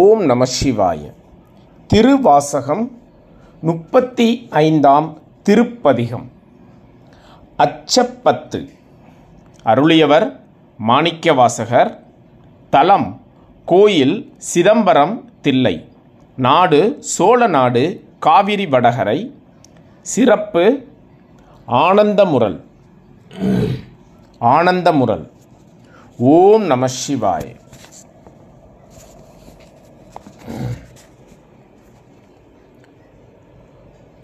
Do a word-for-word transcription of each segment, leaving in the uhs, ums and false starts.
ஓம் நம சிவாய. திருவாசகம் முப்பத்தி ஐந்தாம் திருப்பதிகம். அச்சப்பத்து. அருளியவர் மாணிக்கவாசகர். தலம் கோயில் சிதம்பரம் தில்லை. நாடு சோழநாடு காவிரி வடகரை. சிறப்பு ஆனந்தமுரல். ஆனந்தமுரல். ஓம் நம சிவாய.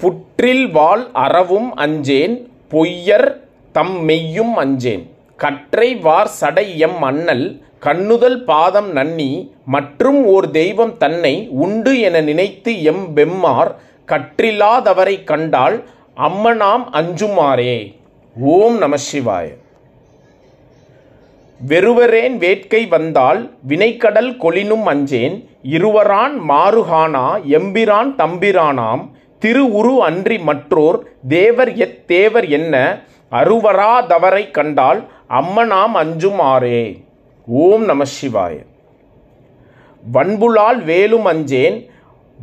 புற்றில் வாழ் அறவும் அஞ்சேன், பொய்யர் தம் மெய்யும் அஞ்சேன். கற்றை வார் சடை எம் அண்ணல், கண்ணுதல் பாதம் நன்னி. மற்றும் ஓர் தெய்வம் தன்னை உண்டு என நினைத்து எம் பெம்மார், கற்றில்லாதவரை கண்டால் அம்மனாம் அஞ்சுமாரே. ஓம் நம சிவாய. வெறுவரேன் வேட்கை வந்தால் வினைக்கடல் கொளினும் அஞ்சேன். இருவரான் மாறுகானா எம்பிரான் தம்பிரானாம். திருவுரு அன்றி மற்றோர் தேவர் எத் தேவர் என்ன. அருவராதவரை கண்டால் அம்மனாம் அஞ்சுமாரே. ஓம் நம சிவாய. வன்புலால் வேலும் அஞ்சேன்,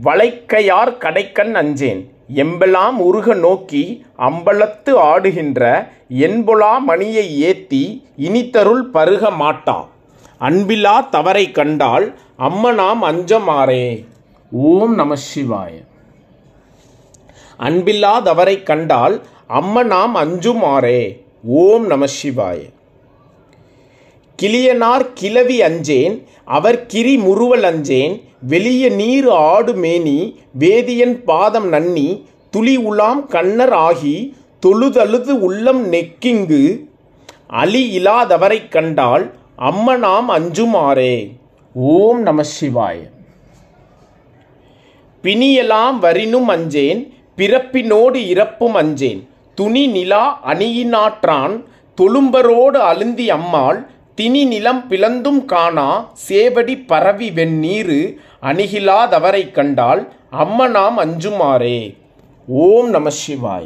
வளைக்கையார் கடைக்கண் அஞ்சேன். எம்பெலாம் உருக நோக்கி அம்பலத்து ஆடுகின்ற என்பொலா மணியை ஏத்தி இனித்தருள் பருக மாட்டா. அன்பிலா தவறை கண்டால் அம்மனாம் அஞ்சமாரே. ஓம் நம சிவாய. அன்பில்லாதவரை கண்டால் அம்மனாம் அஞ்சுமாரே. ஓம் நம சிவாய. கிளியனார் கிளவி அஞ்சேன், அவர் கிரி முறுவல் அஞ்சேன். வெளிய நீர் ஆடு மேனி, வேதியன் பாதம் நன்னி. துளி உலாம் கண்ணர் ஆகி, தொழுதழுது உள்ளம் நெக்கிங்கு. அலி இலாதவரை கண்டால் அம்மனாம் அஞ்சுமாரே. ஓம் நம சிவாய. பிணியலாம் வரினும் அஞ்சேன், பிறப்பினோடு இறப்பும் அஞ்சேன். துணி நிலா அணியினாற்றான், தொழும்பரோடு அழுந்தி அம்மாள். தினி நிலம் பிளந்தும் காணா, சேவடி பரவி வெந்நீரு. அணுகிலாதவரை கண்டால் அம்மனாம் அஞ்சுமாரே. ஓம் நம சிவாய.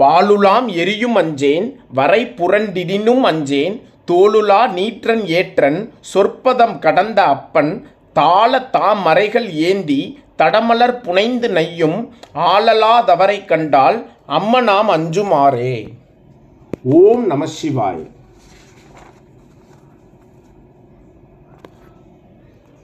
வாளுலாம் எரியும் அஞ்சேன், வரை புரண்டிடினும் அஞ்சேன். தோளுலா நீற்றன் ஏற்றன், சொற்பதம் கடந்த அப்பன். தாள தாமரைகள் ஏந்தி, தடமலர் புனைந்து நையும். ஆளலாதவரை கண்டால் அம்மனாம் அஞ்சுமாரே. ஓம் நம சிவாய.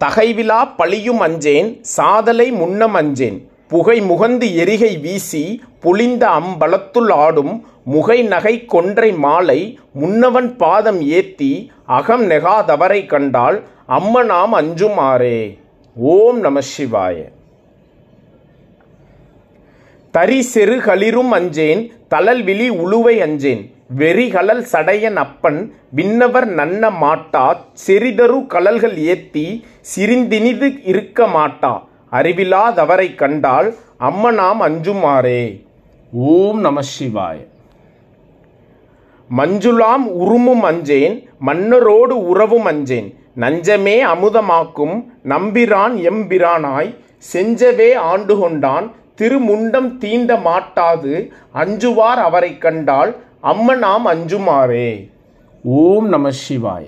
தகைவிலா பழியும் அஞ்சேன், சாதலை முன்னம் அஞ்சேன். புகை முகந்து எரிகை வீசி, பொழிந்த அம்பலத்துள் ஆடும். முகை நகை கொன்றை மாலை, முன்னவன் பாதம் ஏத்தி. அகம் நெகாதவரை கண்டால் அம்மனாம் அஞ்சுமாரே. ஓம் நம சிவாய. தரிசெரு களிரும் அஞ்சேன், தளல்விழி உழுவை அஞ்சேன். வெறிகலல் சடையன் அப்பன், விண்ணவர் நன்ன மாட்டா. செறிதரு கலல்கள் ஏத்தி, சிரிந்தினிது இருக்க மாட்டா. அறிவிலாதவரை கண்டால் அம்மனாம் அஞ்சுமாரே. ஓம் நம சிவாய. மஞ்சுலாம் உருமும் அஞ்சேன், மன்னரோடு உறவும் அஞ்சேன். நஞ்சமே அமுதமாக்கும் நம்பிரான் எம்பிரானாய். செஞ்சவே ஆண்டு கொண்டான், திருமுண்டம் தீண்ட மாட்டாது. அஞ்சுவார் அவரை கண்டால் அம்மனாம் அஞ்சுமாரே. ஓம் நம சிவாய.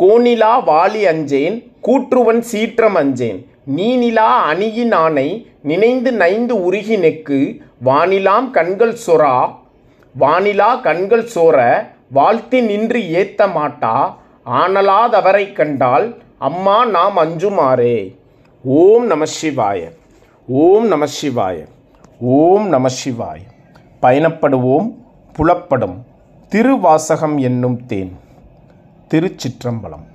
கோணிலா வாலி அஞ்சேன், கூற்றுவன் சீற்றம் அஞ்சேன். நீனிலா அணியின் ஆனை, நினைந்து நைந்து உருகி நெக்கு. வானிலாம் கண்கள் சொரா, வானிலா கண்கள் சோர. வாழ்த்தி நின்று ஏத்த மாட்டா. ஆனலாதவரை கண்டால் அம்மா நாம் அஞ்சுமாரே. ஓம் நம சிவாய. ஓம் நம சிவாய. ஓம் நம சிவாய. பயணப்படுவோம் புலப்படும் திருவாசகம் என்னும் தேன். திருச்சிற்றம்பலம்.